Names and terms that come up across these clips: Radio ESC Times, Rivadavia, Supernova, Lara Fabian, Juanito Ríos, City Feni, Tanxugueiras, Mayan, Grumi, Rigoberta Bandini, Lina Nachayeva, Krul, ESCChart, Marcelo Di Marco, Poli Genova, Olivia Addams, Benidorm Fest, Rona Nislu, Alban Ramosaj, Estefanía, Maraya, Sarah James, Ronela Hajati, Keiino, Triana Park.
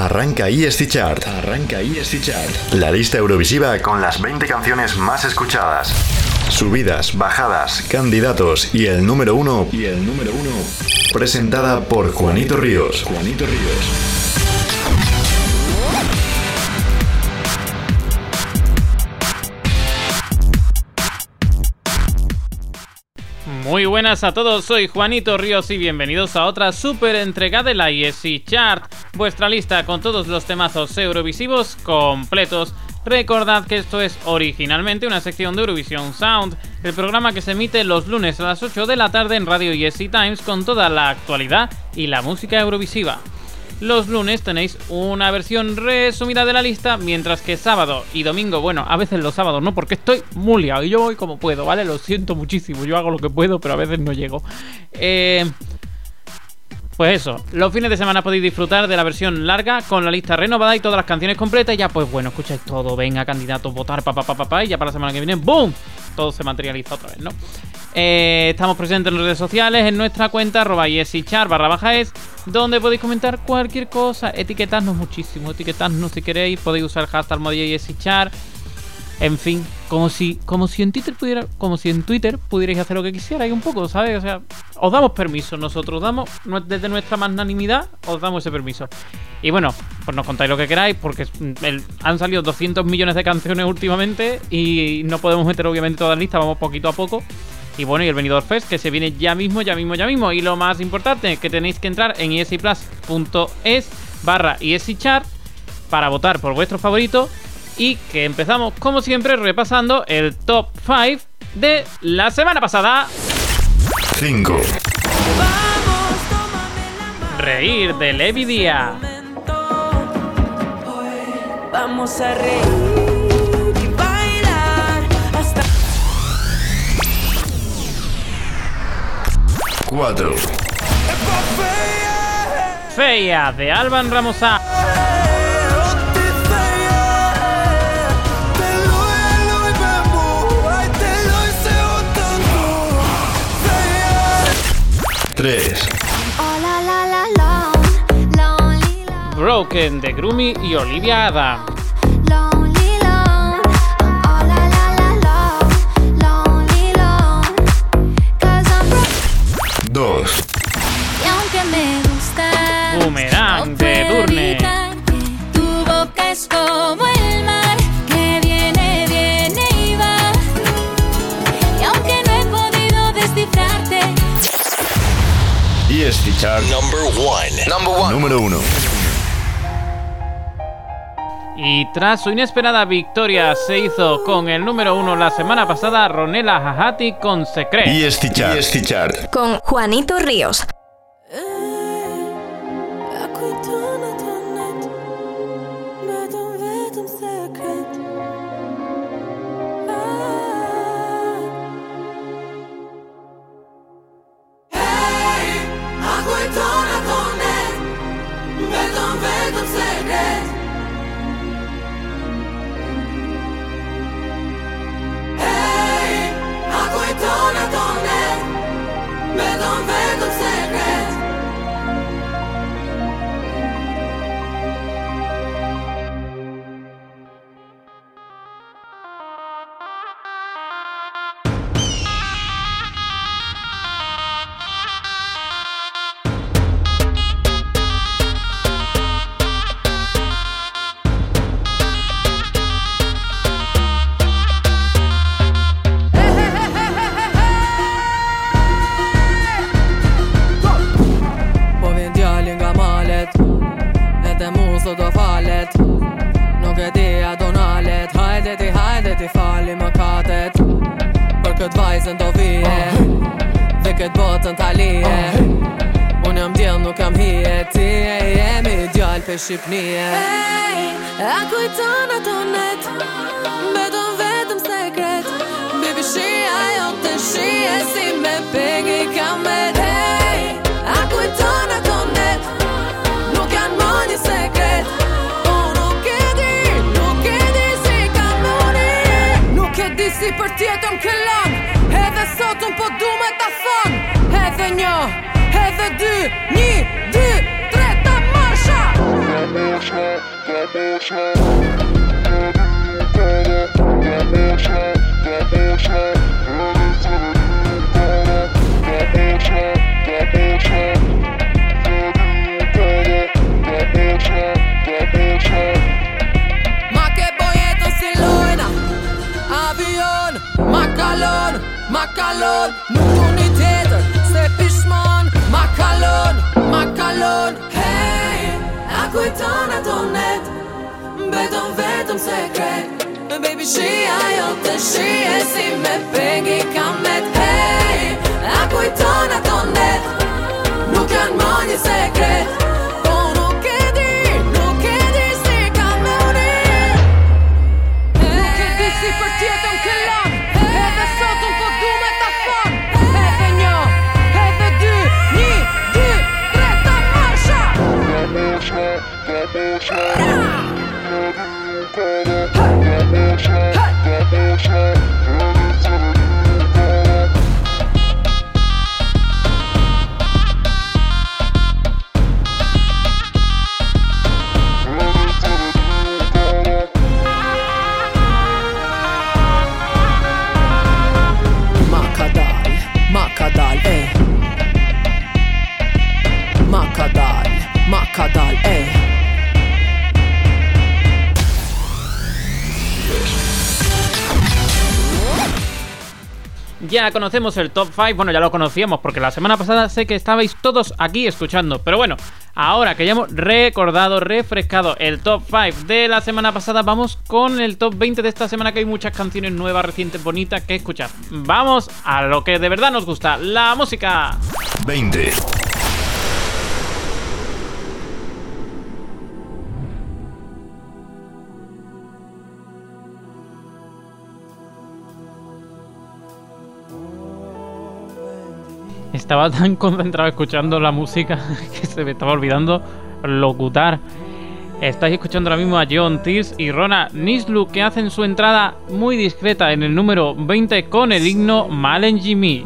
Arranca ESCChart. Arranca ESCChart. La lista eurovisiva con las 20 canciones más escuchadas. Subidas, bajadas, candidatos y el número uno. Presentada por Juanito Ríos. Muy buenas a todos, soy Juanito Ríos y bienvenidos a otra super entrega de la ESCChart, vuestra lista con todos los temazos eurovisivos completos. Recordad que esto es originalmente una sección de Eurovisión Sound, el programa que se emite los lunes a las 8 de la tarde en Radio ESC Times con toda la actualidad y la música eurovisiva. Los lunes tenéis una versión resumida de la lista, mientras que sábado y domingo, bueno, a veces los sábados no, porque estoy muy liado y yo voy como puedo, ¿vale? Lo siento muchísimo, yo hago lo que puedo, pero a veces no llego. Pues eso, los fines de semana podéis disfrutar de la versión larga con la lista renovada y todas las canciones completas. Y ya, pues bueno, escucháis todo, venga, candidatos, votar, y ya para la semana que viene, ¡boom! Todo se materializa otra vez, ¿no? Estamos presentes en las redes sociales, en nuestra cuenta @ESCChart_es, donde podéis comentar cualquier cosa, etiquetadnos muchísimo, etiquetadnos si queréis, podéis usar hashtag #ESCChart, en fin, como si en Twitter pudierais hacer lo que quisierais un poco, ¿sabes? O sea, os damos permiso, nosotros damos, desde nuestra magnanimidad, os damos ese permiso. Y bueno, pues nos contáis lo que queráis, porque han salido 200 millones de canciones últimamente y no podemos meter obviamente todas las listas, vamos poquito a poco. Y bueno, y el Benidorm Fest, que se viene ya mismo. Y lo más importante, que tenéis que entrar en escplus.es/ESCChart para votar por vuestro favorito. Y que empezamos, como siempre, repasando el top 5 de la semana pasada. 5. Reír, de Levi Díaz. Vamos a reír. 4. Fea, de Alban Ramosaj. 3. Broken, de Grumi y Olivia Addams. 2. Boomerang, de Edurne. Tu boca es como el mar que viene, viene y va. Y aunque no he podido descifrarte. ESCChart Number 1. Número 1. Y tras su inesperada victoria se hizo con el número 1 la semana pasada Ronela Hajati con Secret. ESCChart con Juanito Ríos. Hey, a kujton ato net, bedon vetëm sekret. Baby, shia jote, shia si me pegi kamet. Hey, a kujton ato net, nuk janë më një sekret. Unë nuk e di si kam unë. Nuk e di si për tjetën këllon, edhe sot unë po du me ta thon. Edhe një, edhe dy, një, dy. We'll be right back. Makalon, Nukunitäter, Seppishman, Makalon, Makalon. Hey, aku är tana tonet, betom vet om säkert. Men baby she är jotten, she är sin med pengi kammet. Hey, aku är tana tonet, nu kan man ju säkert. Ya conocemos el Top 5, bueno, ya lo conocíamos porque la semana pasada sé que estabais todos aquí escuchando. Pero bueno, ahora que ya hemos recordado, refrescado el Top 5 de la semana pasada, vamos con el Top 20 de esta semana, que hay muchas canciones nuevas, recientes, bonitas que escuchar. Vamos a lo que de verdad nos gusta, la música. 20. Estaba tan concentrado escuchando la música que se me estaba olvidando locutar. Estáis escuchando ahora mismo a Jón Þór y Rona Nislu, que hacen su entrada muy discreta en el número 20 con el himno Malen Jimmy.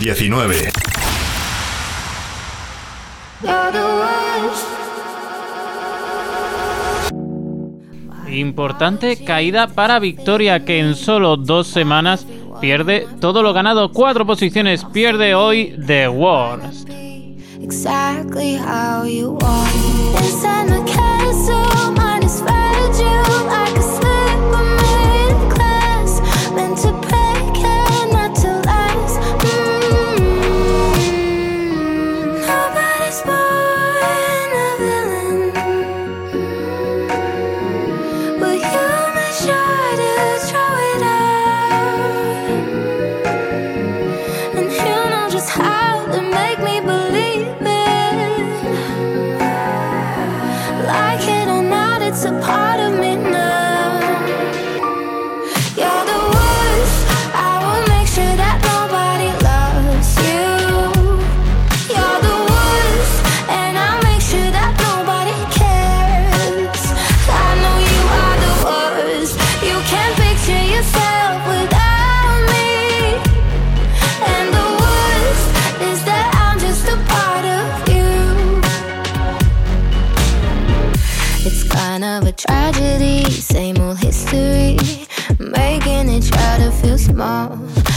19. Importante caída para Victoria, que en solo 2 semanas pierde todo lo ganado, 4 posiciones, pierde hoy The Worst.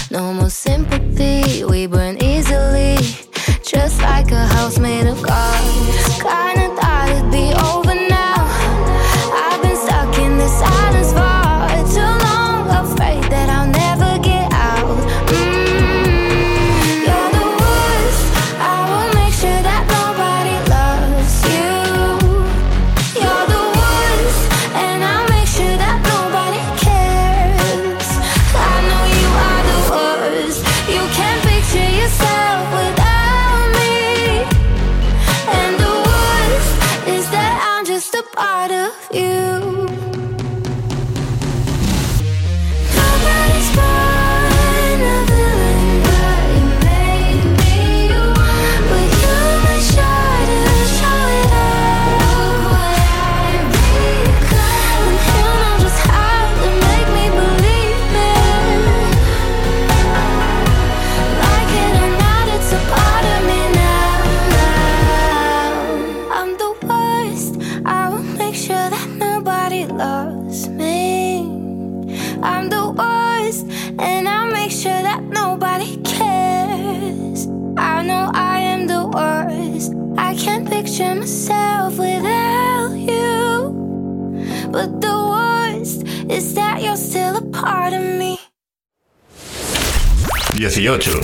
No more sympathy, we burn easily, just like a house made of glass. Kinda thought it'd be over now. I've been stuck in this silence for too long, afraid that I'll never get out. You're the worst, I will make sure that nobody loves you. You're the worst, and I'll make sure that nobody cares. I know you are the worst. You can't picture yourself without me. And the worst is that I'm just a part of you. Nobody's born a villain, but you made me you. But you made sure to show it all. What I become, and you know just how to make me believe it. Like it or not, it's a part of me now. I'm the worst. I will make sure that nobody loves me. I'm the worst, and I'll make sure that nobody cares. I know I am the worst. I can't picture myself without you. But the worst is that you're still a part of me. 18.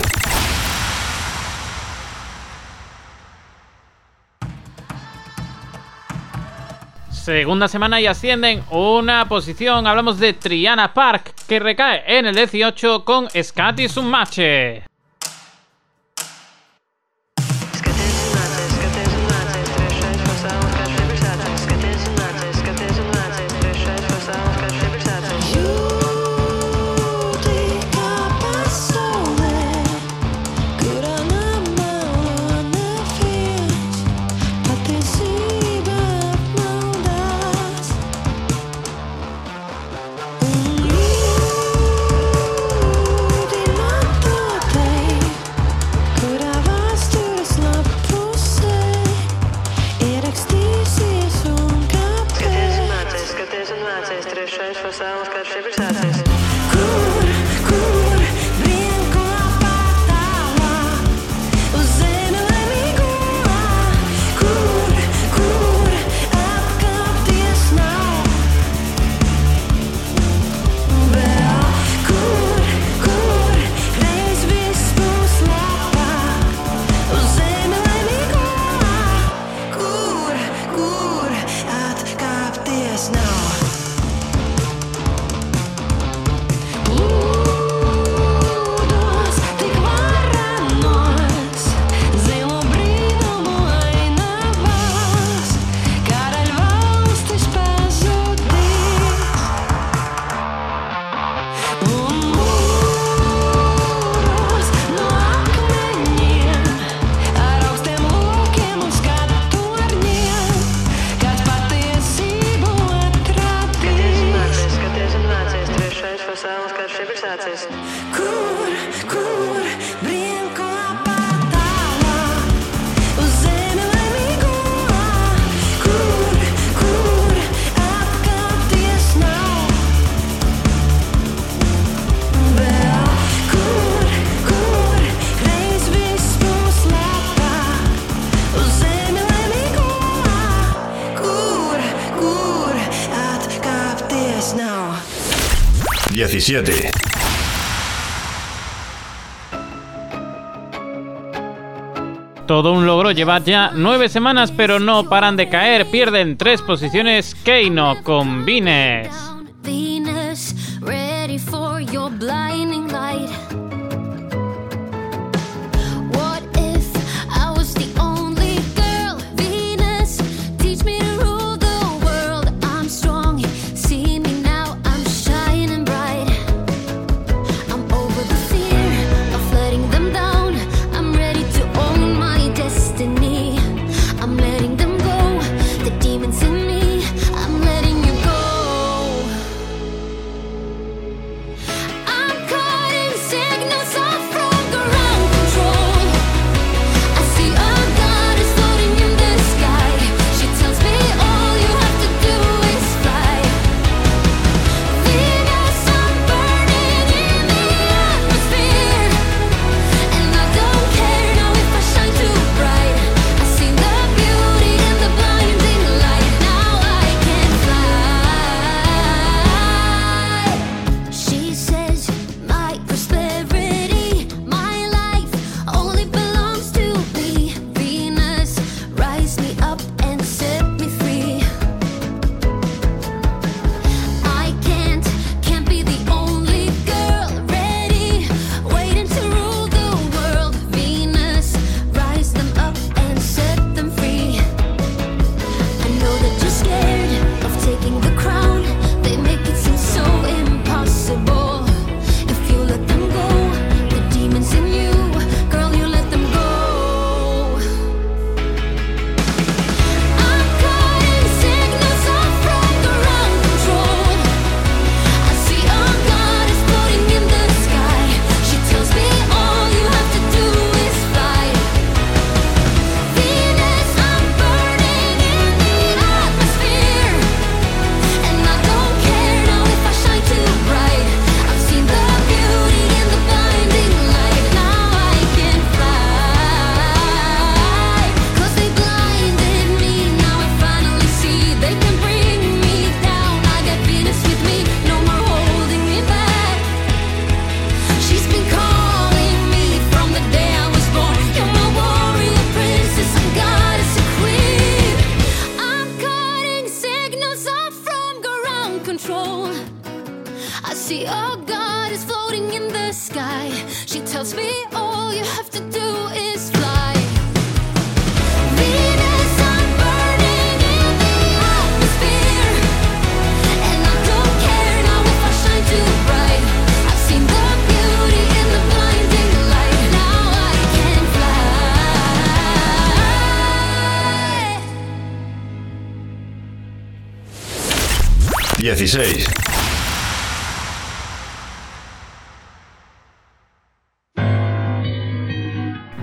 Segunda semana y ascienden 1 posición. Hablamos de Triana Park, que recae en el 18 con Skati Sunmache. Кур, кур, бренко. 2017. Todo un logro, lleva ya 9 semanas, pero no paran de caer. Pierden 3 posiciones Keiino con Venus.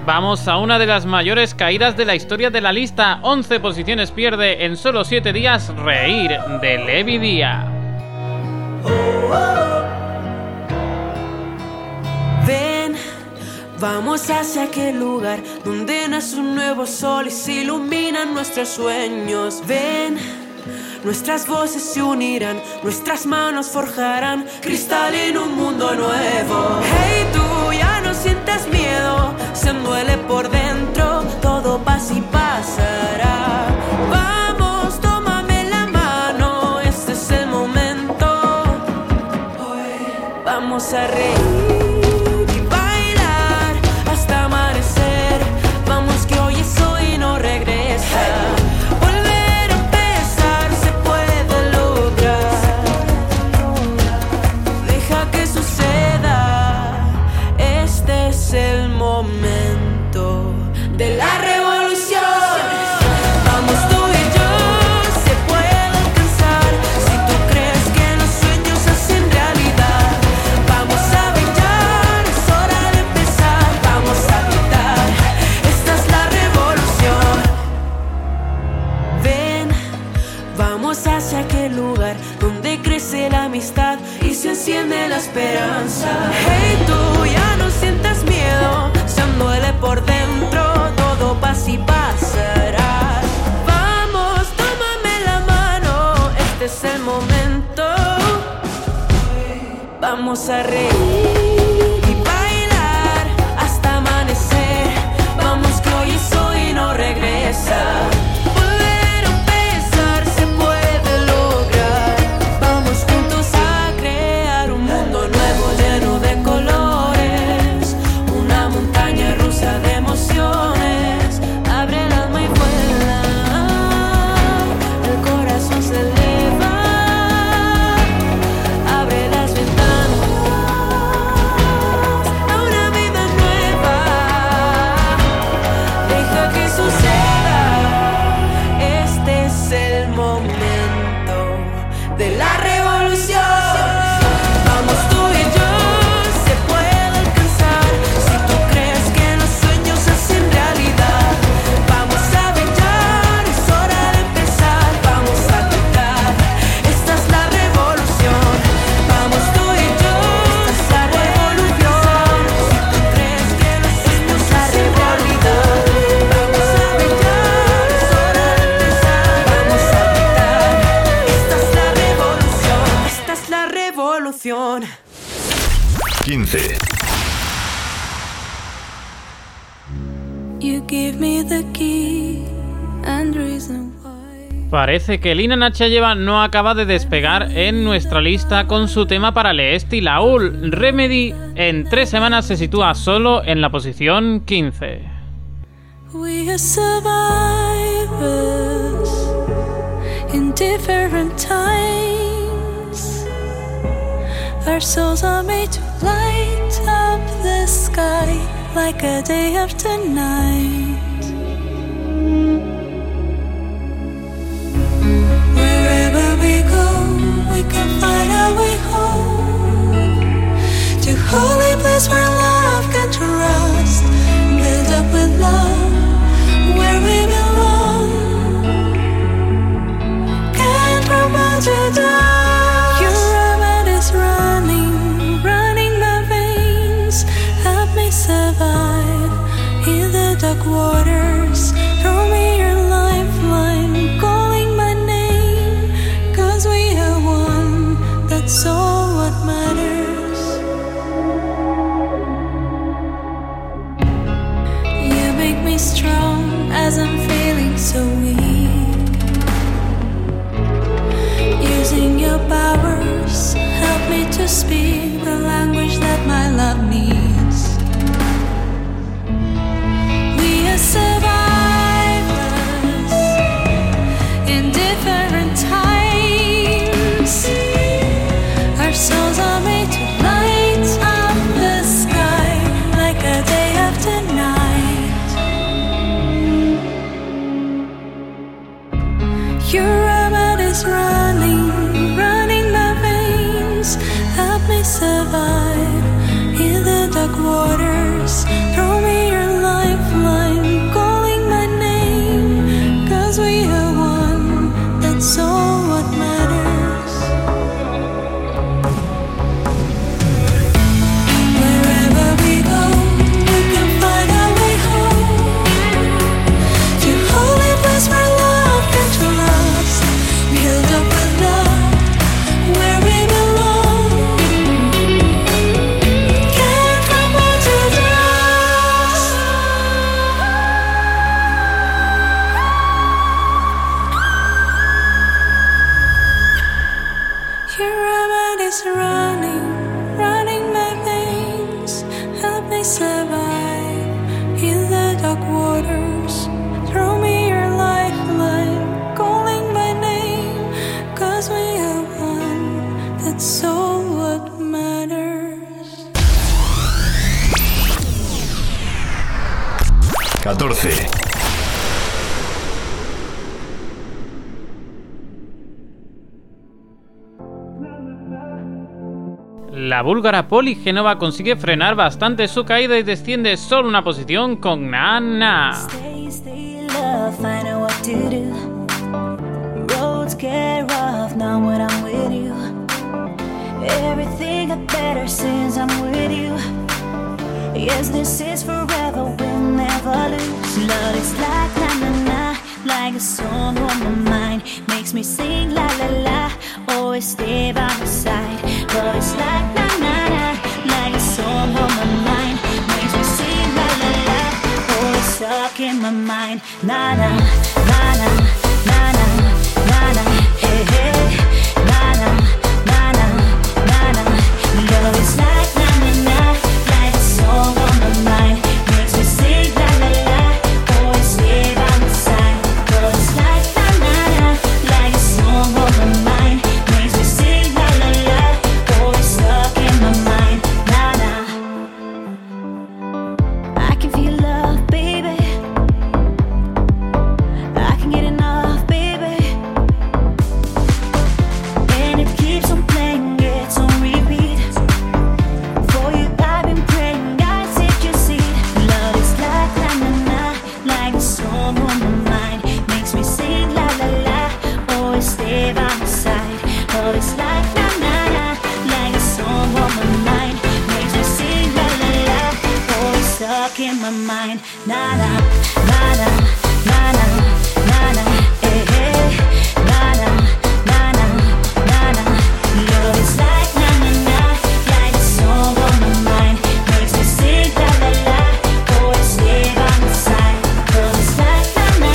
Vamos a una de las mayores caídas de la historia de la lista. 11 posiciones pierde en solo 7 días Reír de Levi Díaz. Ven, vamos hacia aquel lugar donde nace un nuevo sol y se iluminan nuestros sueños. Ven, nuestras voces se unirán, nuestras manos forjarán cristal en un mundo nuevo. Hey, tú ya no sientas miedo, se duele por dentro, todo pasa y pasará. Vamos, tómame la mano, este es el momento. Hoy vamos a reír. Enciende la esperanza. Hey, tú ya no sientas miedo, se duele por dentro, todo pasa y pasará. Vamos, tómame la mano, este es el momento. Vamos a reír. Parece que Lina Nachayeva no acaba de despegar en nuestra lista con su tema para Leestilaul. Remedy en 3 semanas se sitúa solo en la posición 15. We are survivors in different times. Our souls are made to light up the sky like a day after night. Holy place where love can trust, build up with love, where we belong. Can't promote you down. Your blood is running, running my veins. Help me survive in the dark waters. Throw me your lifeline, calling my name. 'Cause we are one, that's all what matters. Strong as I'm feeling so weak. Using your powers, help me to speak the language that my love needs. We are survivors in different times. Our souls are made to light up the sky like a day after night. Your blood is running, running my veins. Help me survive in the dark waters. Throw me your lifeline, calling my name. 'Cause we are one, that's all what matters. Wherever we go, we can find our way home. To holy place where love can dwell. Build up with love, where we belong. Can't come out to dust. Your blood is running, running my veins. Help me survive in the dark waters. Throw me your lifeline, calling my name. 'Cause we are one, that's all what matters. 14. La búlgara Poli Genova consigue frenar bastante su caída y desciende solo una posición con Nana. Get rough now when I'm with you. Everything got better since I'm with you. Yes, this is forever, we'll never lose. Love is like na na na, like a song on my mind. Makes me sing la la la, always stay by my side. Love is like na na. my mind. Na na, na na, na na, na na. Hey hey, na na, na na, na na. Love is like na na na, like a song on my mind. Makes me sing la la la, always live on the side. Love is like na na na, like a song on my mind. Makes me sing la la la, always stuck in my mind. Na na. I can feel love, baby. I can get enough, baby. And it keeps on playing, it's on repeat. For you, I've been praying, God said you see. Love is like na na na, like a song on my mind. Makes me sing la la la, always stay by my side. Love is like na na na, like a song on my mind. Makes me sing la la la, always stuck in my mind. Na na, na na, na na, na na. Hey hey, na na, na na, na na. Love is like na na na, like a song on my mind. Makes me sing la la la, always stay by my side. Love is like na na na,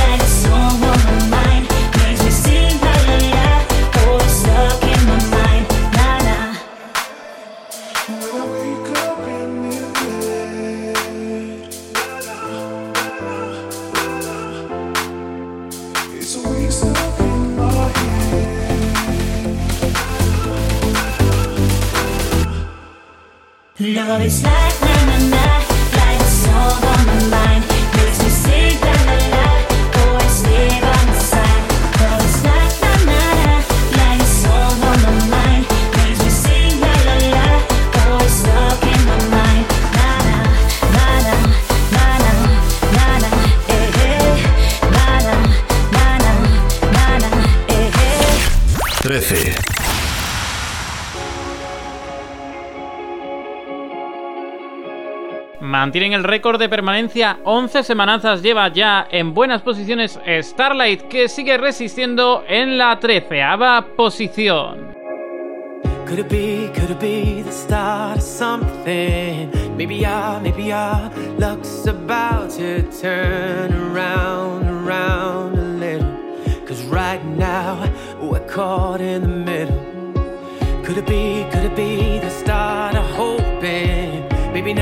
like a song on my mind. Makes me sing la la la, always stuck in my mind. Na na. Love is like na na na, like a song on my mind. Makes me sing la la la, always live on the side. Love is like na na na, like a song on my mind. Makes me sing la la la, always stuck in my mind. Na na, na na, na na, na na. Hey hey, na na, na na, na na. Hey hey. 13. Mantienen el récord de permanencia, 11 semanazas lleva ya en buenas posiciones Starlight, que sigue resistiendo en la 13ª posición. Maybe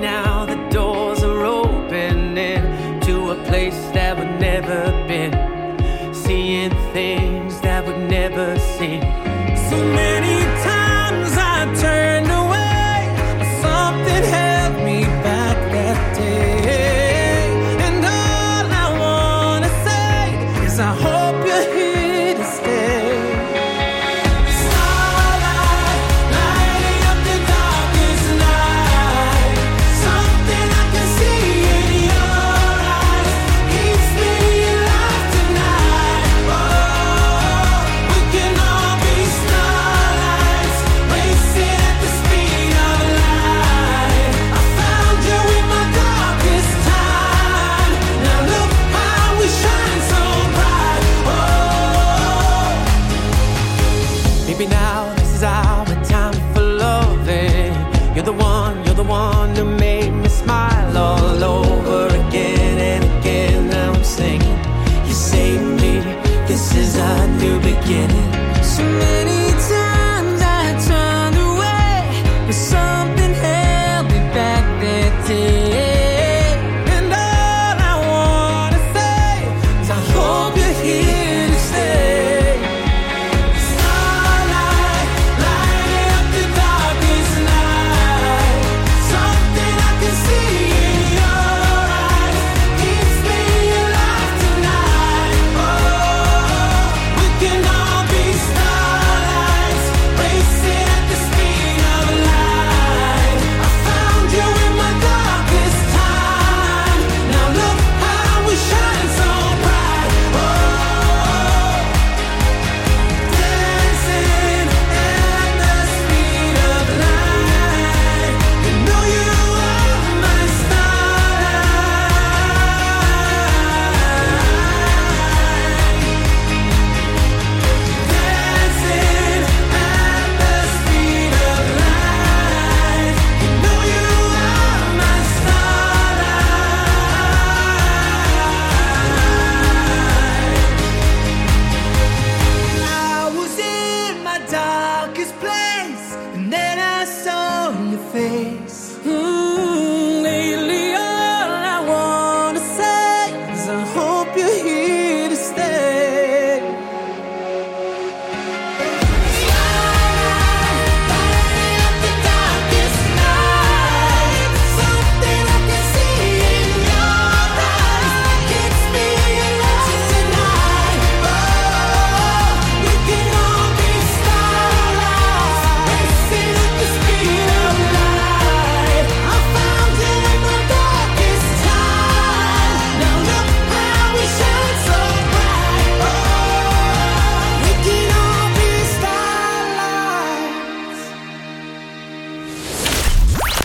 now the doors are opening to a place that we've never been, seeing things that we've never seen. So many times I turned away, something held me back that day. And all I wanna say is I hope you're here to stay. Maybe now this is our time for loving. You're the one who made me smile all over again and again. Now I'm singing, you saved me, this is our new beginning. So many times I turned away, but something held me back that day.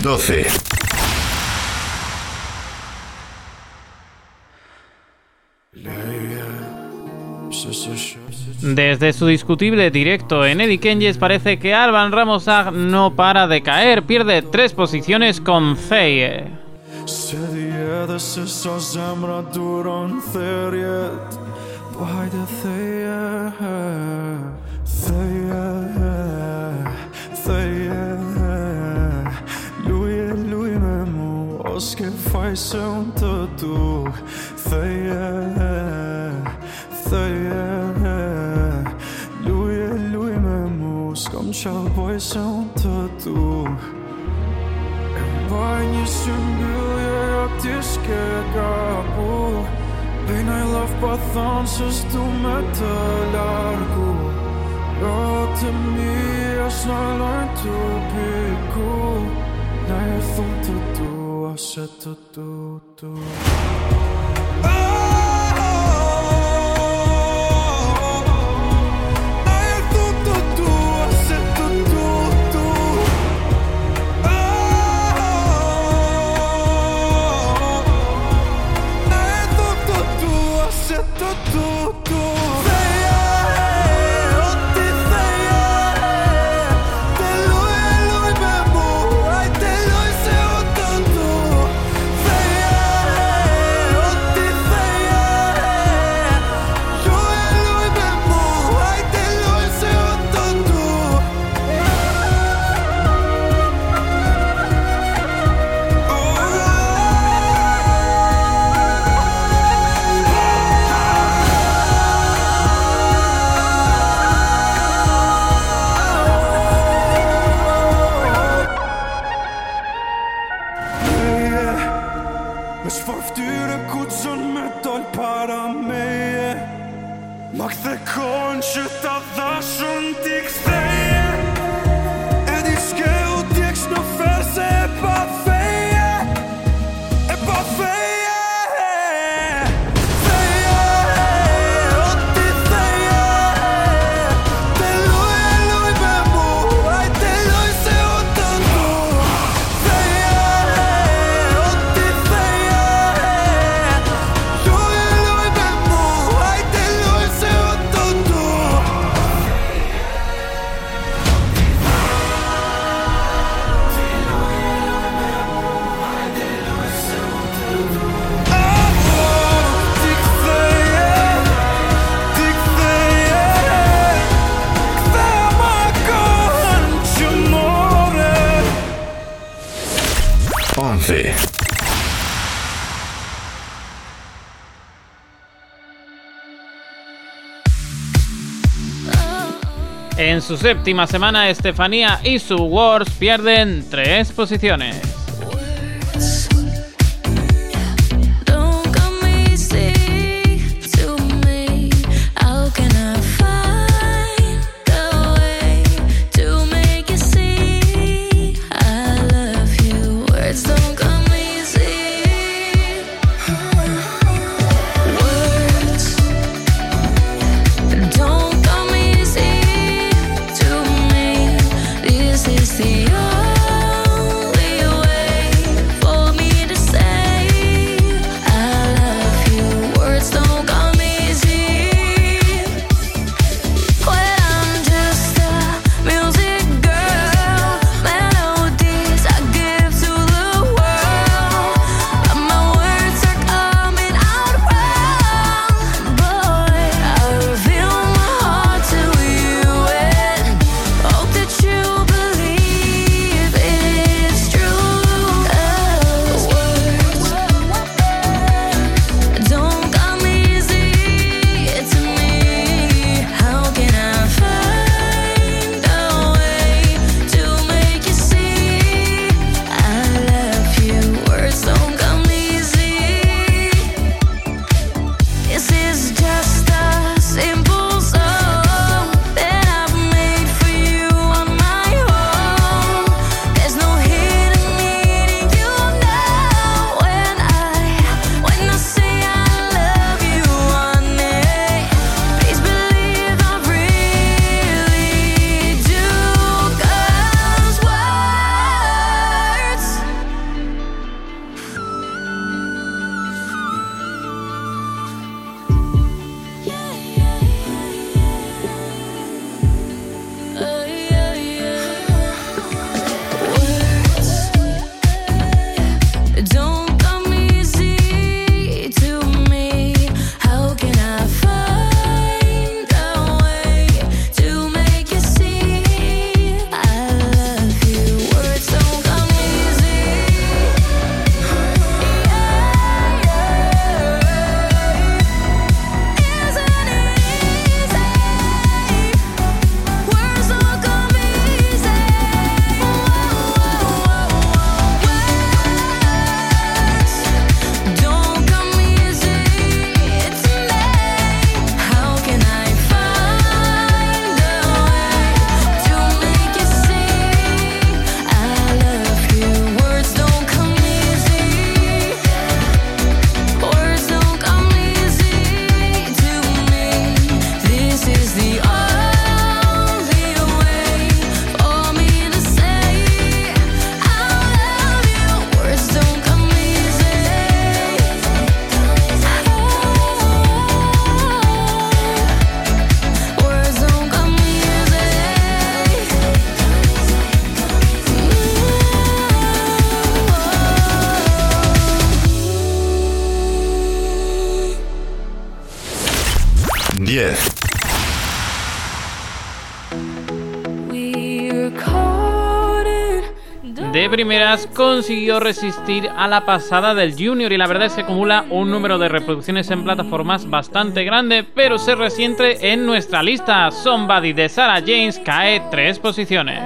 12. Desde su discutible directo en Edikenjes parece que Alban Ramosaj no para de caer, pierde 3 posiciones con Feye. En su séptima semana, Estefanía y su Wars pierden 3 posiciones. de primeras consiguió resistir a la pasada del Junior y la verdad es que acumula un número de reproducciones en plataformas bastante grande, pero se resiente en nuestra lista. Somebody de Sarah James cae 3 posiciones.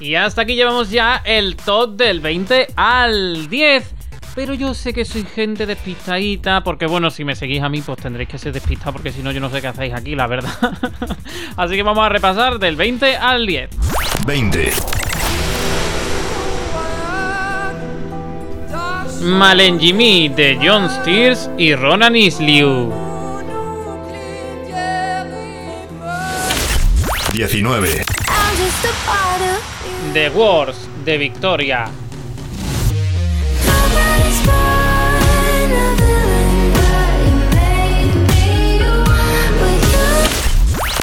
Y hasta aquí llevamos ya el top del 20 al 10. Pero yo sé que sois gente despistadita, porque bueno, si me seguís a mí pues tendréis que ser despistados, porque si no yo no sé qué hacéis aquí, la verdad. Así que vamos a repasar del 20 al 10. 20. Malen Jimmy de Jón Þór y Rona Nislu. 19. The Wars de Victoria.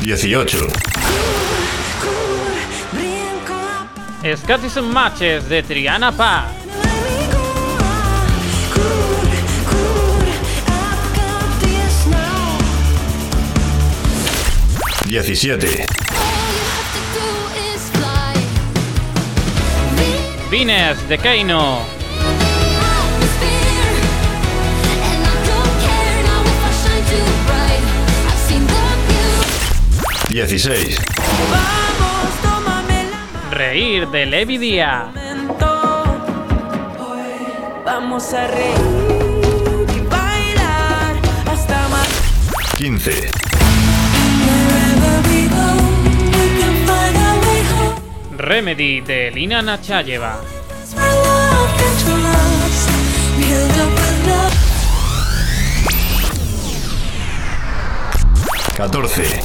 18. Scottish Matches de Triana Park. 17. Vines de Keiino. 16. Reír de Levi Díaz. Vamos a reír y bailar hasta más. 15. Remedy de Lina Nachayeva. 14.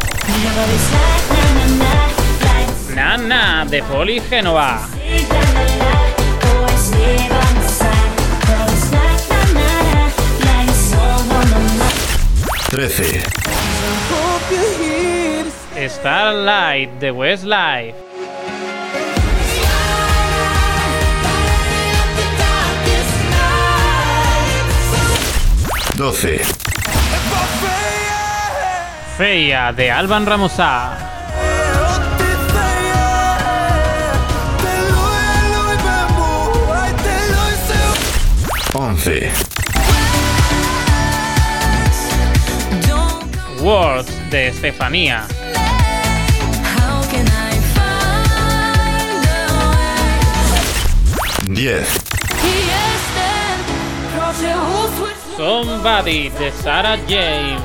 Nana de Poli Genova. 13. Starlight de Westlife. Feia de Alban Ramosaj. Words de Estefanía. Somebody de Sarah James.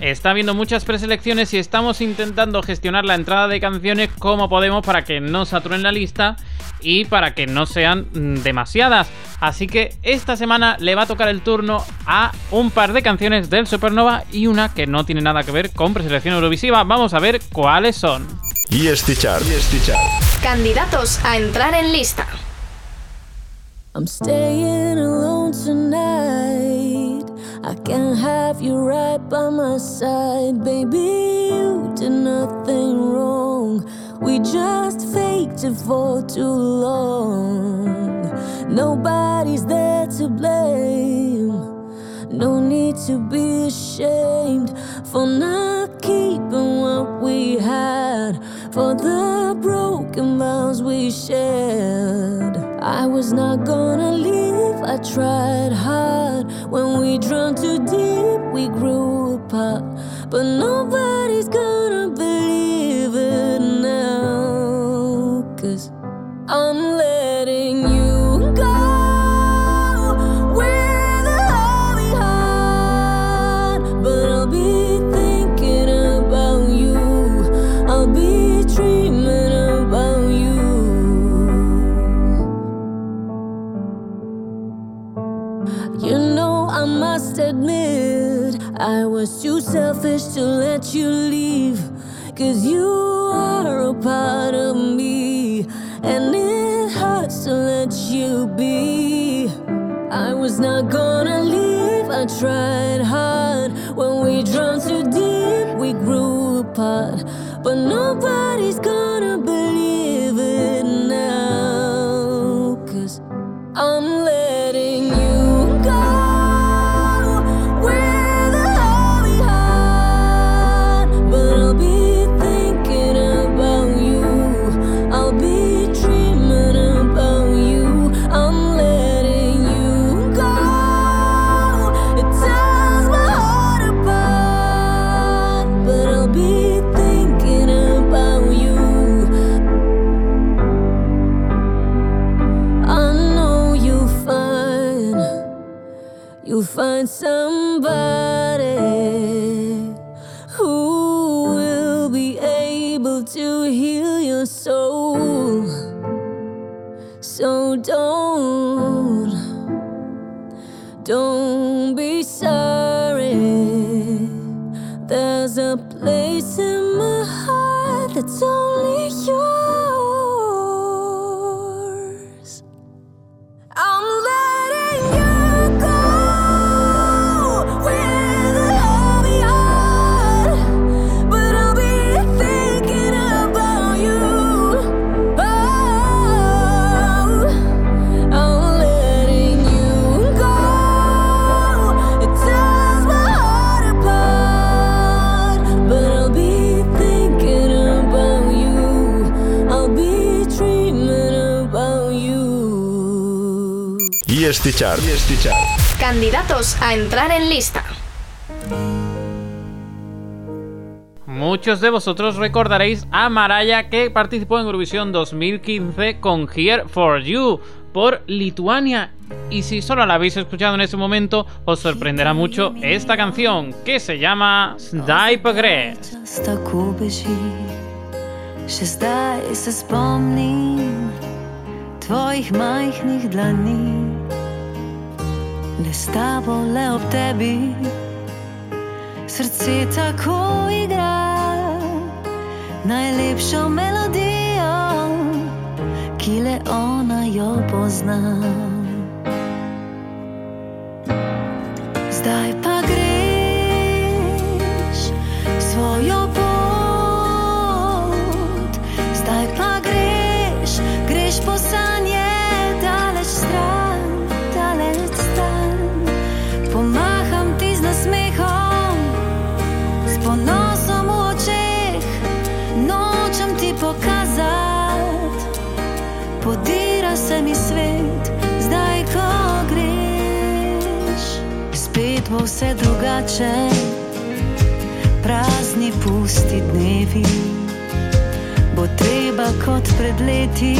Está habiendo muchas preselecciones y estamos intentando gestionar la entrada de canciones como podemos para que no saturen la lista y para que no sean demasiadas. Así que esta semana le va a tocar el turno a un par de canciones del Supernova y una que no tiene nada que ver con preselección eurovisiva. Vamos a ver cuáles son. ESCChart. Candidatos a entrar en lista. I'm staying alone tonight. I can't have you right by my side. Baby, you did nothing wrong. We just faked it for too long. Nobody's there to blame. No need to be ashamed for not keeping what we had, for the broken vows we shared. I was not gonna leave, I tried hard. When we drowned too deep, we grew apart. But nobody's gonna believe it now, 'cause I'm letting you go. Admit I was too selfish to let you leave, 'cause you are a part of me, and it hurts to let you be. I was not gonna leave, I tried hard. When we drowned too deep, we grew apart. But nobody's gonna believe it now, 'cause I'm letting you go. Find somebody who will be able to heal your soul. So don't be sorry. There's a place in my heart that's only yours. I'm letting you. Candidatos a entrar en lista. Muchos de vosotros recordaréis a Maraya, que participó en Eurovisión 2015 con Here For You por Lituania. Y si solo la habéis escuchado en este momento, os sorprenderá mucho esta canción, que se llama Zdaj pa gre. Tvojih majhnih dlani, le s tabo, le ob tebi, srce tako igra, najlepšo melodijo. kile ona jo pozna. Zdaj pa greš svojo pot, zdaj pa greš, greš po sanje daleč stran, daleč stran. Pomaham ti z nasmehom, s ponosom v očeh, nočem ti pokazat, podira se mi svet, zdaj ko greš. Spet bo vse drugače, prazni pusti dnevi, bo treba kot pred leti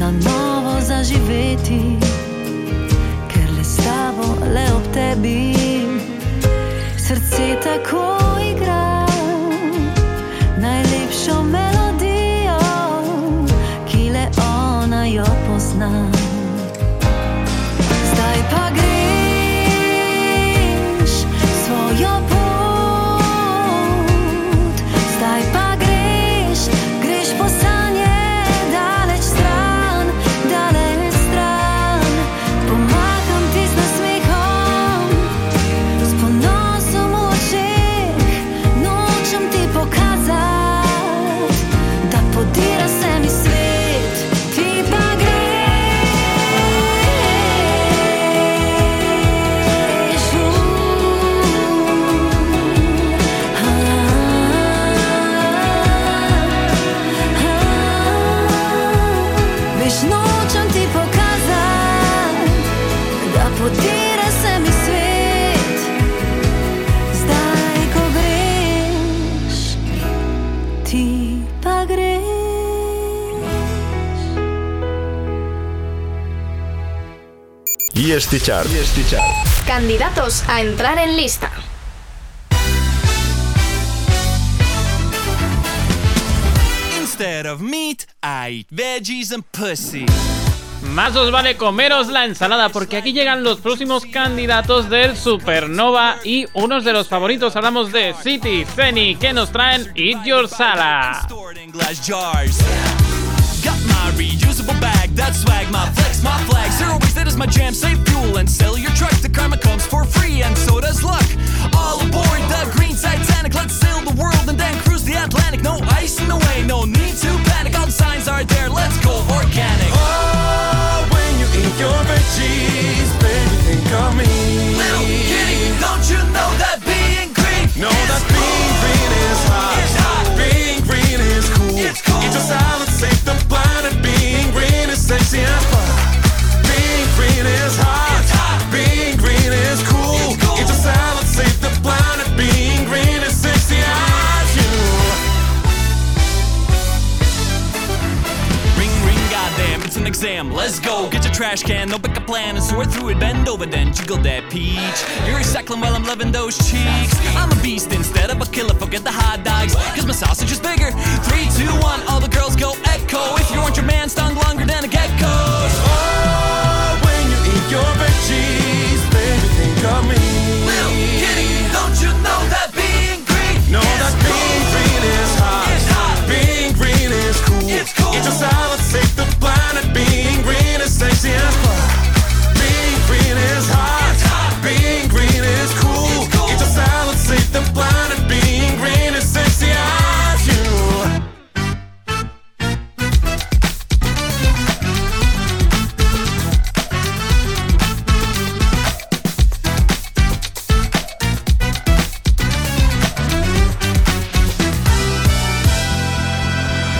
na novo zaživeti, ker le s tabo, le ob tebi srce tako igra najlepšo melodijo, ki le ona jo pozna. Zdaj pa gre svojo pot, zdaj pa greš, greš po sanje daleč stran, daleč stran. Pomagam ti z nasmehom, s ponosom v očeh, nočem ti pokazat, da podira se mi svet, ti pa podira se mi svet, zdaj ko greš, ti pa greš. ESCChart. Candidatos a entrar en lista. Instead of meat, I eat veggies and pussy. Más os vale comeros la ensalada, porque aquí llegan los próximos candidatos del Supernova y unos de los favoritos. Hablamos de City Feni, que nos traen Eat Your Sala. Oh, when you eat your veggies, baby, think of me. Little kitty, don't you know that being green is hot. It's hot. Being green is cool. It's cool. Eat your salad, safe and blind. And being green is sexy and fun. Being green is hot. It's hot. Being green is cool. It's cool. Eat your salad, safe and blind. And being green is sexy and fun. It's an exam, let's go. Get your trash can, no pick a plan, and swear through it, bend over then jiggle that peach. You're recycling while I'm loving those cheeks. I'm a beast instead of a killer, forget the hot dogs, cause my sausage is bigger. 3, 2, 1, all the girls go echo. If you want your man stung longer than a gecko. Oh, when you eat your veggies, baby, think of me. Little kitty, don't you know that being green that being green is hot. It's hot. Being green is cool. It's cool. It's a salad, safe the planet, being green is sexy and fun. Being green is hot. It's hot. Being green is cool. It's cool. It's a salad, safe the planet, being green is sexy as you.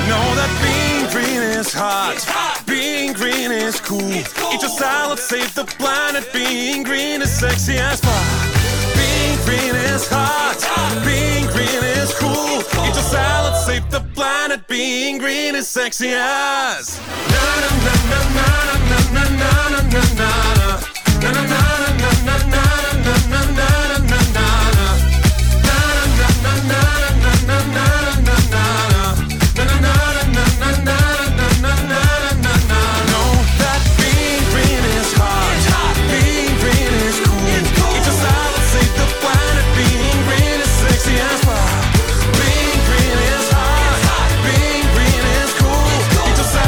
Know that being green is hot. Being green is cool. Cool. Eat your salad, save the planet. Being green is sexy as fuck. Being green is hot. Being green is cool. Eat your salad, save the planet. Being green is sexy as. Na na na na na na na na na na na na na na na na na. Being green is hot. Being green is cool. Eat your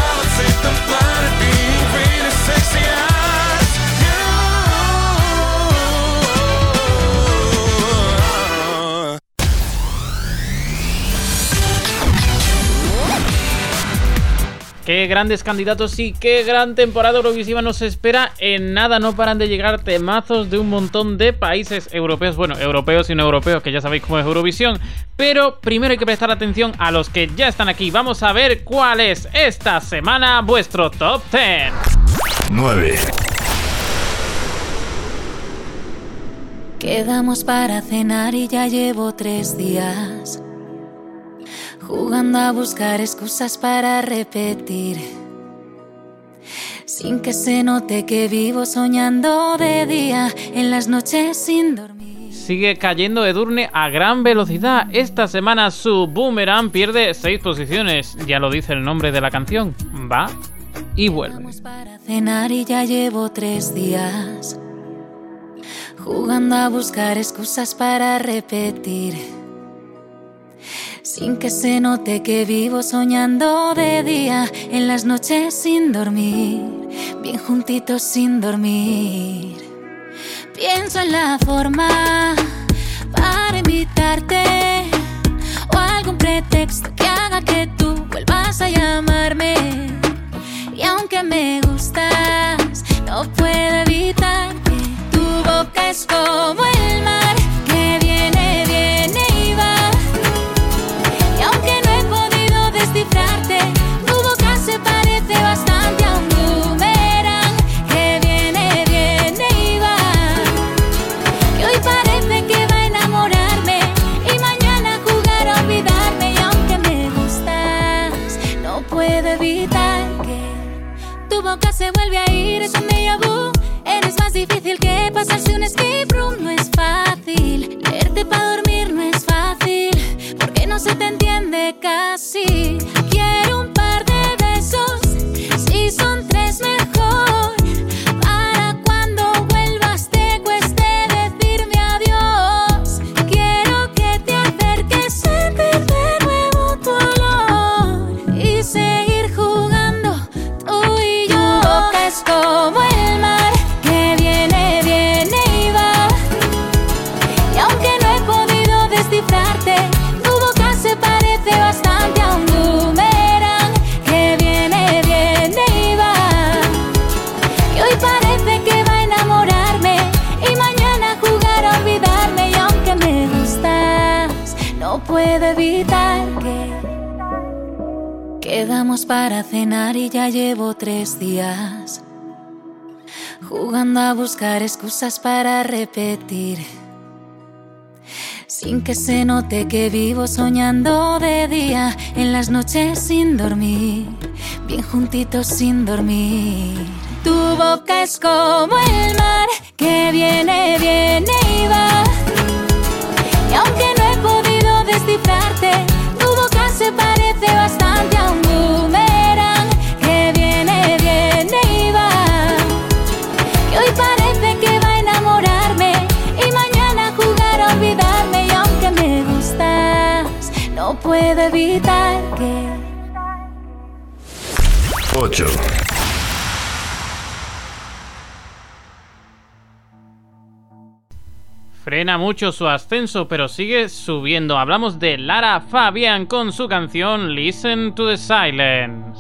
salad, Qué grandes candidatos y qué gran temporada Eurovisiva nos espera. En nada, no paran de llegar temazos de un montón de países europeos. Bueno, europeos y no europeos, que ya sabéis cómo es Eurovisión. Pero primero hay que prestar atención a los que ya están aquí. Vamos a ver cuál es esta semana vuestro Top 10. 9. Quedamos para cenar y ya llevo 3 días jugando a buscar excusas para repetir, sin que se note que vivo soñando de día, en las noches sin dormir. Sigue cayendo Edurne a gran velocidad. Esta semana su Boomerang pierde 6 posiciones. Ya lo dice el nombre de la canción. Va y vuelve. Quedamos para cenar y ya llevo 3 días jugando a buscar excusas para repetir, sin que se note que vivo soñando de día, en las noches sin dormir, bien juntitos sin dormir. Pienso en la forma para invitarte, o algún pretexto que haga que tú vuelvas a llamarme. Y aunque me gustas, no puedo evitar que tu boca es como el mar, que viene y va. Tu boca se parece bastante a un boomerang, que viene y va. Que hoy parece que va a enamorarme y mañana jugar a olvidarme. Y aunque me gustas, no puedo evitar que tu boca se vuelve a ir. Es un déjà vu, eres más difícil que pasarse un escape room. No es fácil, leerte para dormir no es fácil, porque no se te entiende casi. Quiero un par de besos, si son 3 mejor, para cuando vuelvas te cueste decirme adiós. Quiero que te acerques, sentir de nuevo tu olor y seguir jugando tú y yo. Tu boca es como el mar, que viene y va. Y aunque no he podido descifrarte, tu boca se parece bastante a un boomerang. Puedo evitar que quedamos para cenar y ya llevo 3 días jugando a buscar excusas para repetir, sin que se note que vivo soñando de día, en las noches sin dormir, bien juntitos sin dormir. Tu boca es como el mar, que viene y va. Y aunque no he podido descifrarte, tu boca se parece bastante a un boomerang, que viene y va. Que hoy parece que va a enamorarme y mañana jugar a olvidarme. Y aunque me gustas, no puedo evitar que... 8. Frena mucho su ascenso, pero sigue subiendo. Hablamos de Lara Fabian con su canción Listen to the Silence.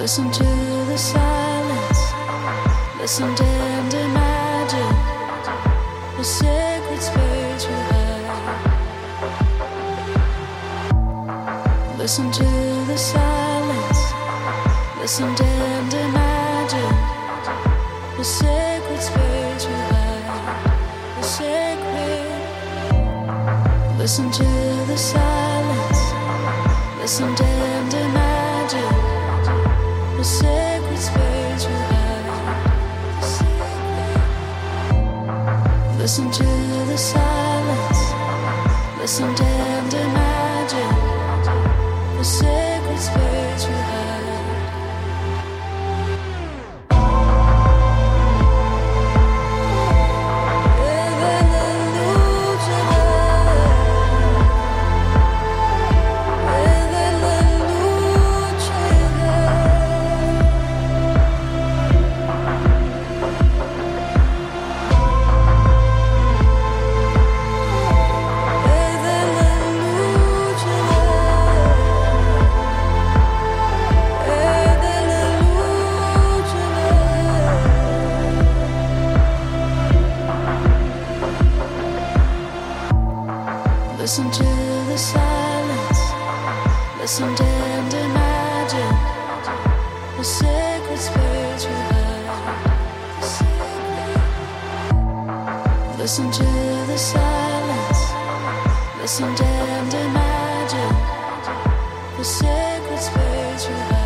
Listen to the silence. Listen and imagine the sacred space we have. Listen to the silence. Listen and imagine the sacred space we have. The sacred. Listen to the silence. Listen and imagine. The sacred space we have. Listen to the silence. Listen and imagine the sacred space we have. Listen to the silence. Listen and imagine the sacred space we have. Listen to the silence. Listen and imagine the sacred space we have.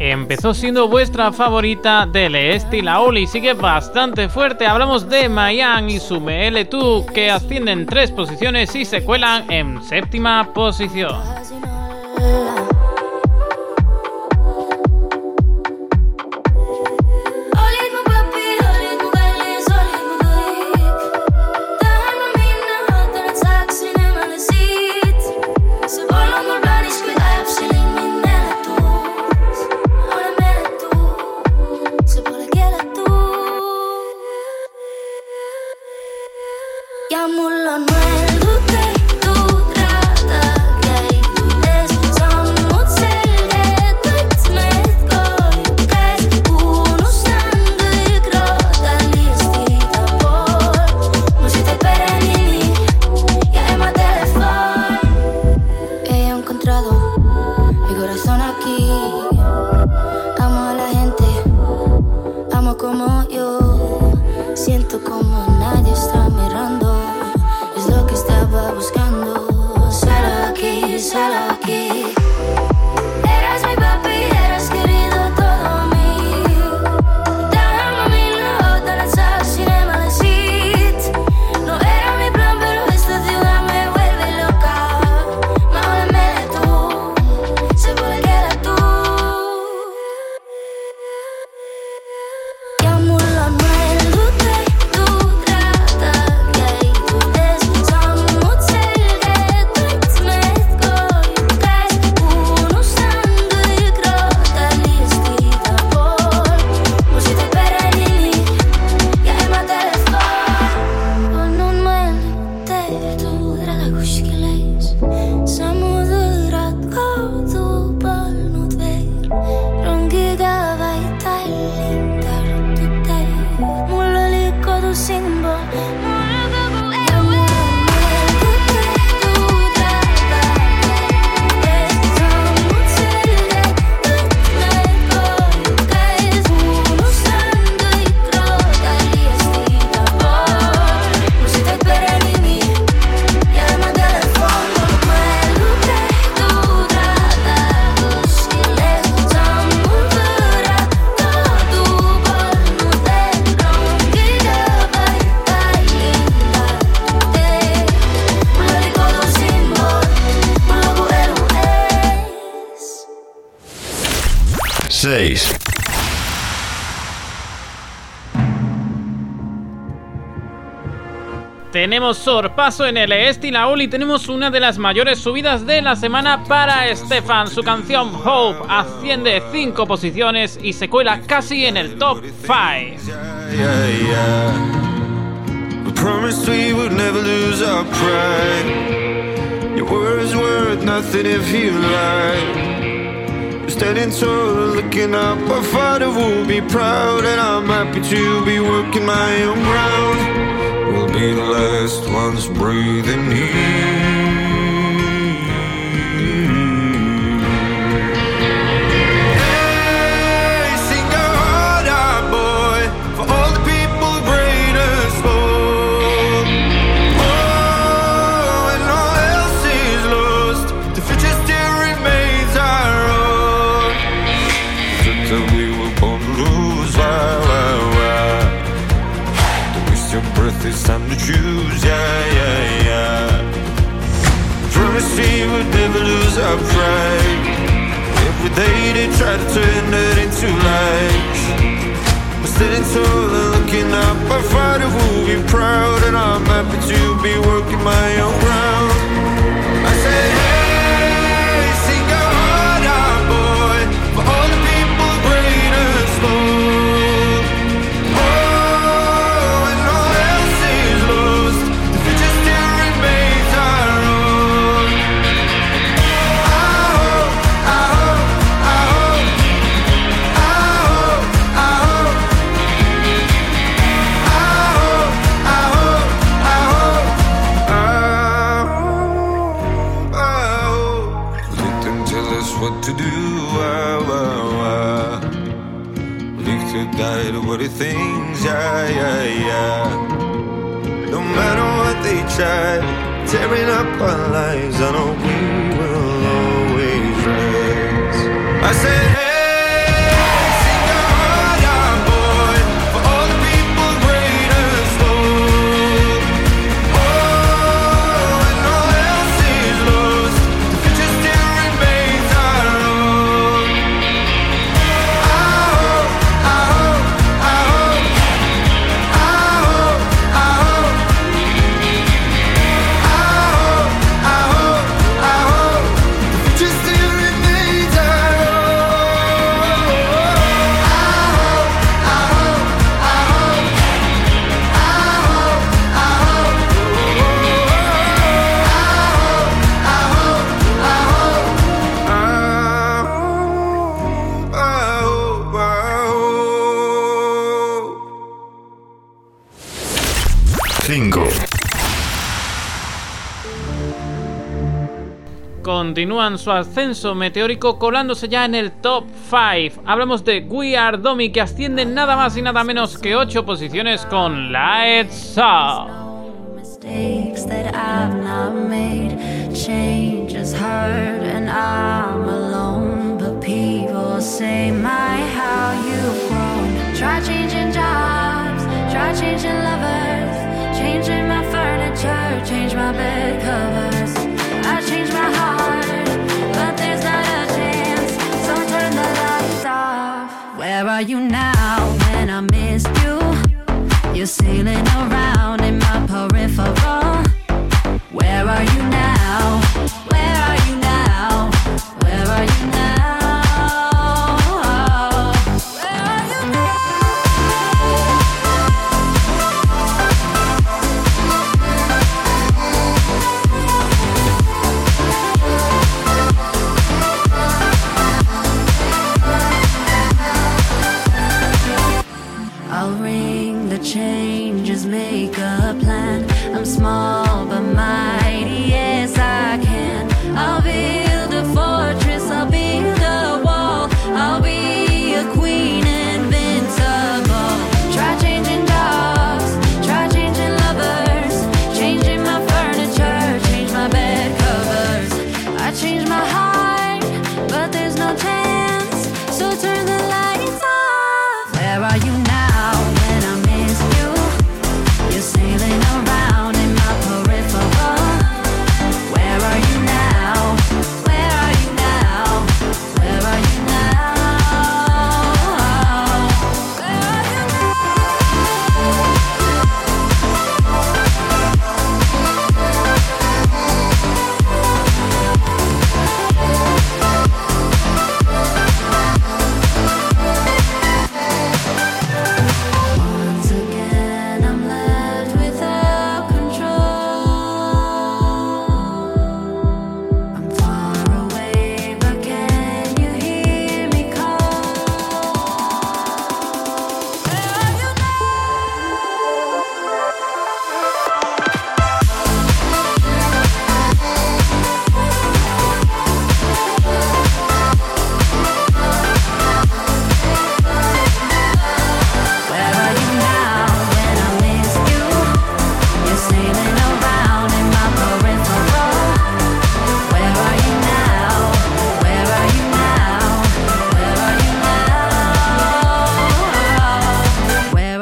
Empezó siendo vuestra favorita de Leestilaul y sigue bastante fuerte. Hablamos de Mayan y Sume Letu, que ascienden 3 posiciones y se cuelan en 7ª posición. 6. Tenemos sorpaso en el Leestilaul y tenemos una de las mayores subidas de la semana para Stefan. Su canción Hope asciende 5 posiciones y se cuela casi en el top 5. Be the last ones breathing in. Hey, sing a hard out, boy, for all the people great and small. Oh, when all else is lost, the future still remains our own. Except that we were born to lose, why? To waste your breath is time to choose, yeah, yeah, yeah. Promise we would never lose our pride. Every day they try to turn it into lies. We're standing tall and looking up. I fight it, we'll be proud. And I'm happy to be working my own ground. I say, hey, sing a hard out, boy, for all the people great and small. To do, ah, ah, ah. We could die to what it thinks, yeah, yeah, yeah. No matter what they try, tearing up our lives, I know we will always rise. I said, hey. Continúan su ascenso meteórico colándose ya en el top 5. Hablamos de We Are Dummies, que ascienden nada más y nada menos que 8 posiciones con Lights Up. I changed my heart, but there's not a chance. So turn the lights off. Where are you now when I missed you? You're sailing around in my peripheral. Where are you now? Where are you now? Where are you now? Changes make a plan. I'm small but mighty, yes I can. I'll build a fortress, I'll build a wall, I'll be a queen invincible. Try changing jobs, try changing lovers, changing my furniture, change my bed covers. I changed my heart, but there's no chance, so turn the lights off. Where are you now? Sailing around in my peripheral.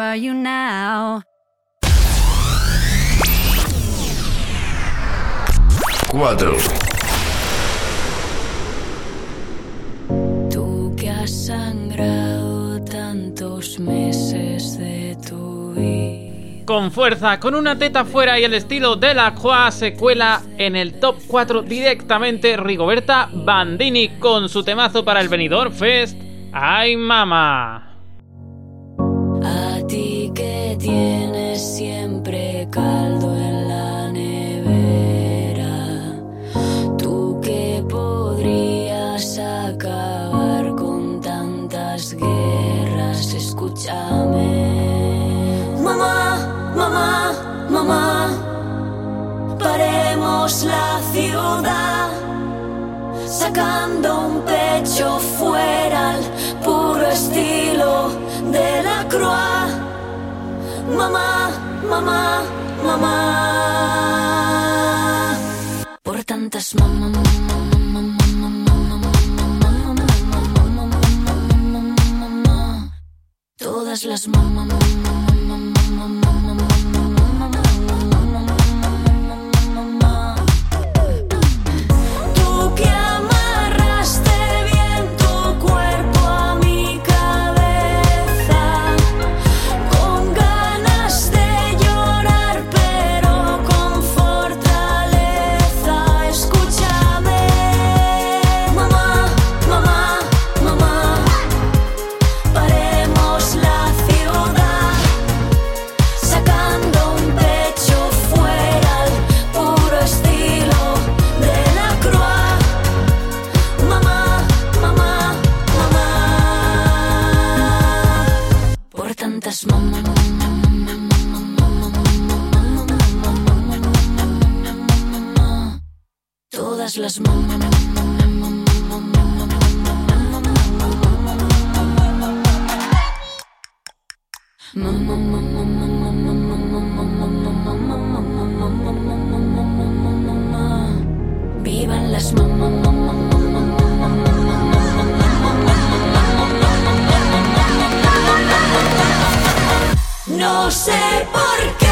are you now? 4. Tú que has sangrado tantos meses de tu vida. Con fuerza, con una teta fuera y el estilo de la Croix, se cuela en el top 4 directamente Rigoberta Bandini con su temazo para el Benidorm Fest, ¡Ay Mama! A ti que tienes siempre caldo en la nevera, tú que podrías acabar con tantas guerras, escúchame. Mamá, mamá, mamá, paremos la ciudad, sacando un pecho fuera al puro estilo de la Croix. Mamá, mamá, mamá. Por tantas mamá, mamá, mamá, mamá, mamá, mamá, mamá, mamá. Todas las mamá, mamá, mamá, mamá, mamá, mamá, mamá, mamá, mamá. Tú que las mamá, vivan las mamá, no sé por qué.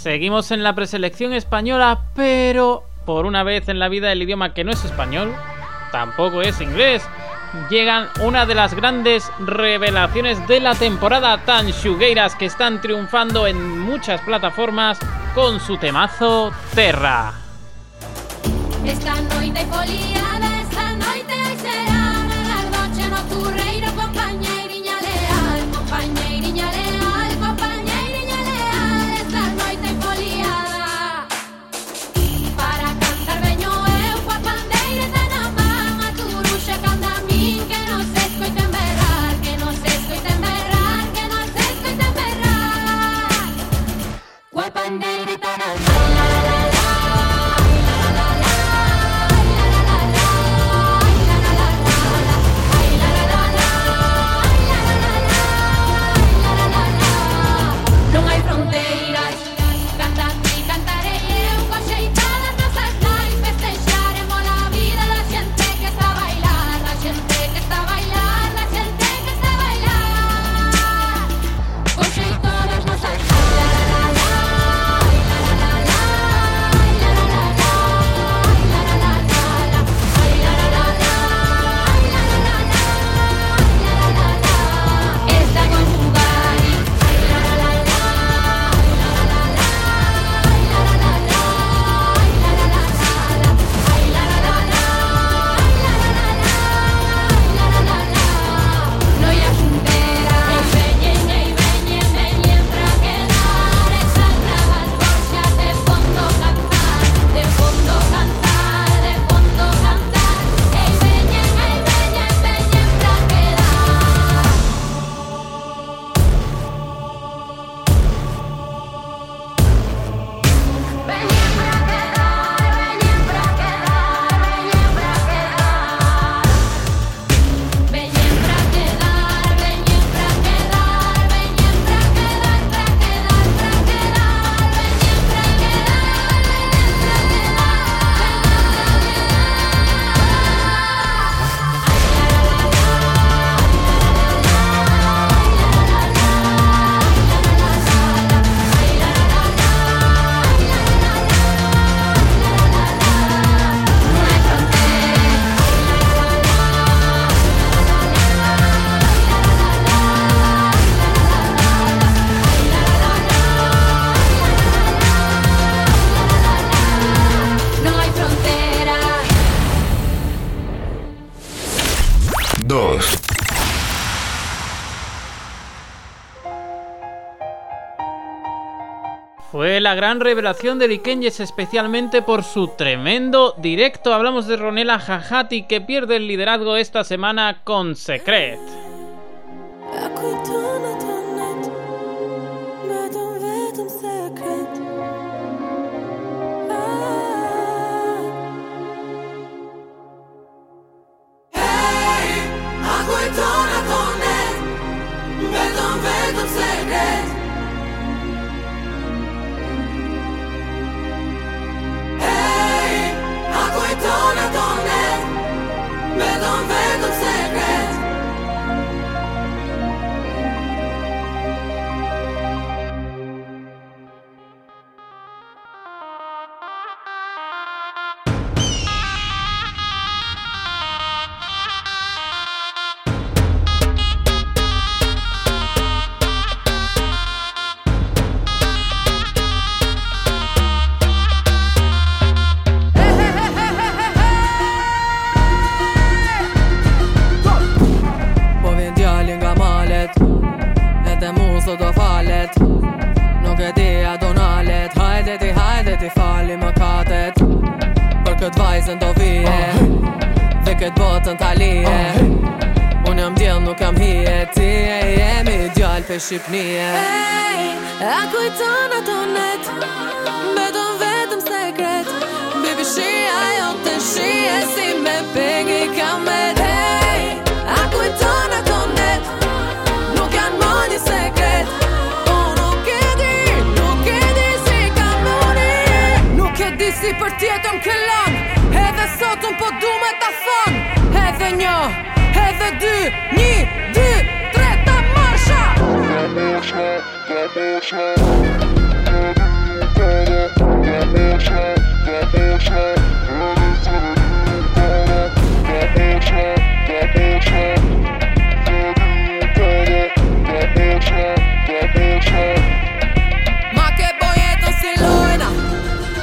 Seguimos en la preselección española, pero por una vez en la vida el idioma que no es español, tampoco es inglés. Llegan una de las grandes revelaciones de la temporada, Tanxugueiras, que están triunfando en muchas plataformas con su temazo Terra. Esta noite foliada, esta noite será la noche nocturreira, compañeriña leal, compañeriña leal. fue la gran revelación de Diquenyes, especialmente por su tremendo directo. Hablamos de Ronela Hajati, que pierde el liderazgo esta semana con Secret. Shqipnia. Hey, a kujton ato net, mbeton vetëm sekret. Baby, shia jo të shie si me pegi kamet. Hey, a kujton ato net, nuk janë më një sekret. Unë nuk e di si ka mori. Nuk e di si për tjetëm këllon, edhe sot unë po du me ta fon. Edhe një, edhe dy, një, dy, tre, ta marsha. Ma che bojeton si lojna,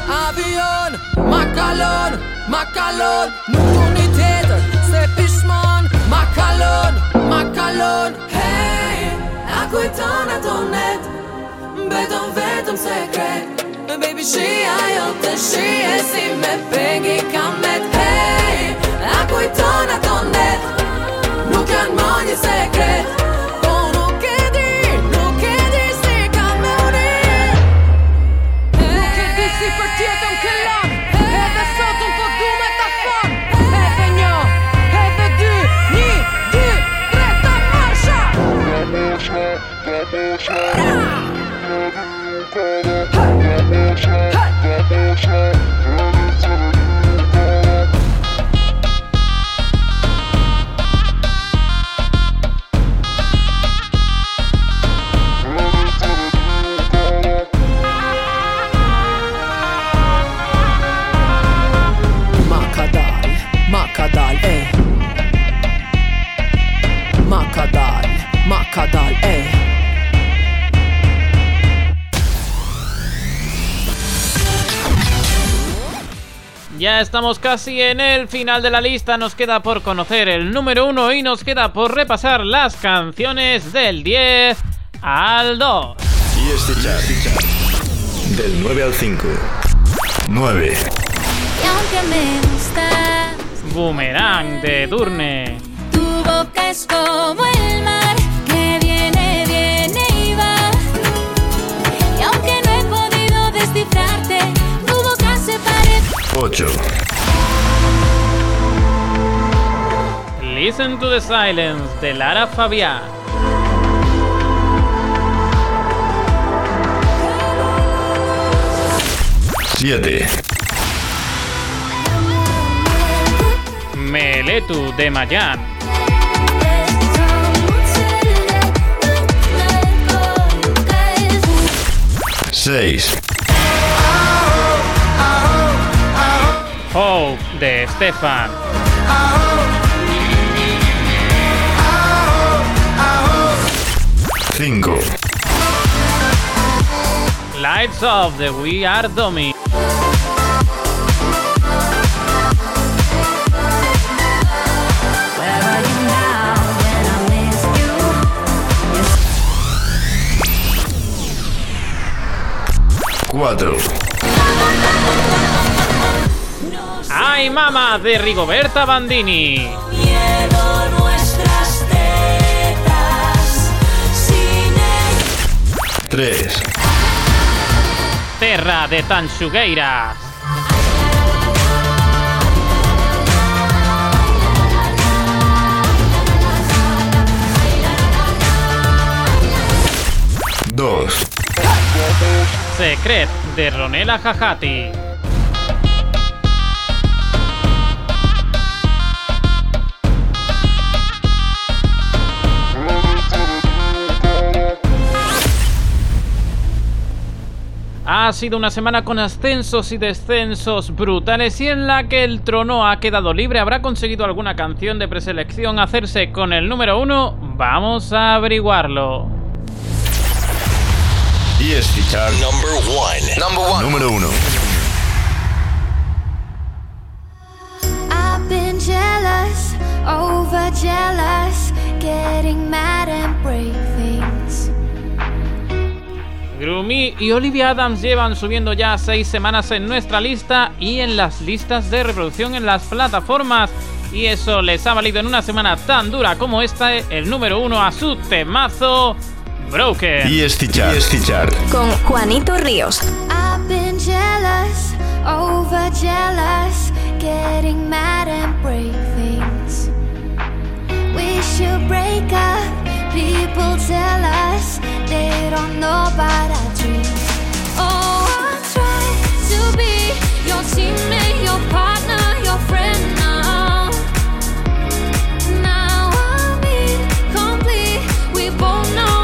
avion, ma kalon, nuk kuni tjetër, se pishmon, ma kalon, hey! A kujton ato net, mbeton vetëm sekret. Baby, shia jote, shie si me pegi kamet. Hey, a kujton ato net, nuk janë më një sekret. Po nuk e di si ka me uri. Nuk e di si për tjetën këllon, edhe sotën po du me ta fon. Edhe një, edhe dy, një, dy, tre, ta marsha. Macadal, eh. Ya estamos casi en el final de la lista. Nos queda por conocer el número 1 y nos queda por repasar las canciones del 10 al 2. Y este chart del 9 al 5. 9. Y aunque me gustas, Boomerang de Edurne. Tu boca es como el mar que viene y va. Y aunque no he podido descifrarte, tu boca se parece. 8. Listen to the Silence de Lara Fabian. 7. Sume Letu de Mayan. 6. Hope de Stefan. 5. Lights Off de We Are Dummies. 4. 4. ¡Ay, mamá! De Rigoberta Bandini. Nuestras tetas sin el... 3. Terra de Tanxugueiras. 2. Secret de Ronela Hajati. Ha sido una semana con ascensos y descensos brutales y en la que el trono ha quedado libre. ¿Habrá conseguido alguna canción de preselección hacerse con el número 1? Vamos a averiguarlo. ESCChart Number 1. Número 1. I've been jealous, over jealous, getting mad and break things. Grumi y Olivia Addams llevan subiendo ya 6 semanas en nuestra lista y en las listas de reproducción en las plataformas, y eso les ha valido en una semana tan dura como esta el número 1 a su temazo Broken. ESCChart con Juanito Ríos. I've been jealous, over jealous, getting mad and break things. We should break up, people tell us they don't know about our dreams. Oh, I try to be your teammate, your partner, your friend now. Now I'm incomplete, we both know.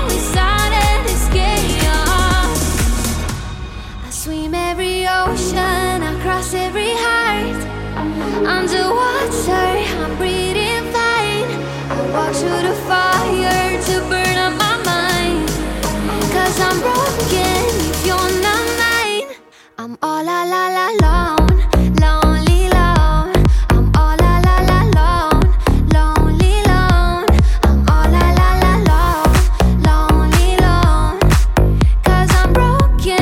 Swim every ocean, across every heart. Underwater, I'm breathing fine. I walk through the fire to burn up my mind. 'Cause I'm broken if you're not mine. I'm all alone, lonely alone. I'm all alone, lonely alone. I'm all alone, lonely alone. 'Cause I'm broken.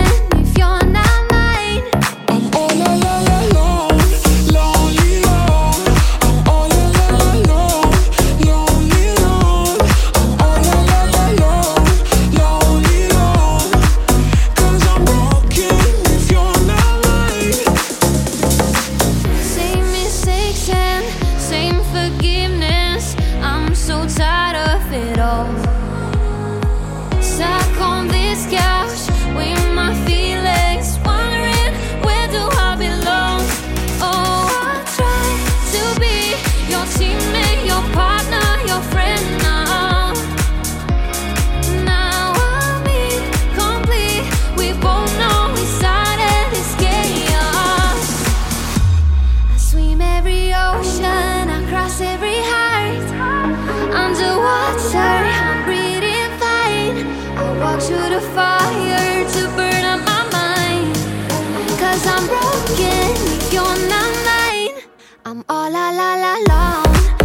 I'm all alone.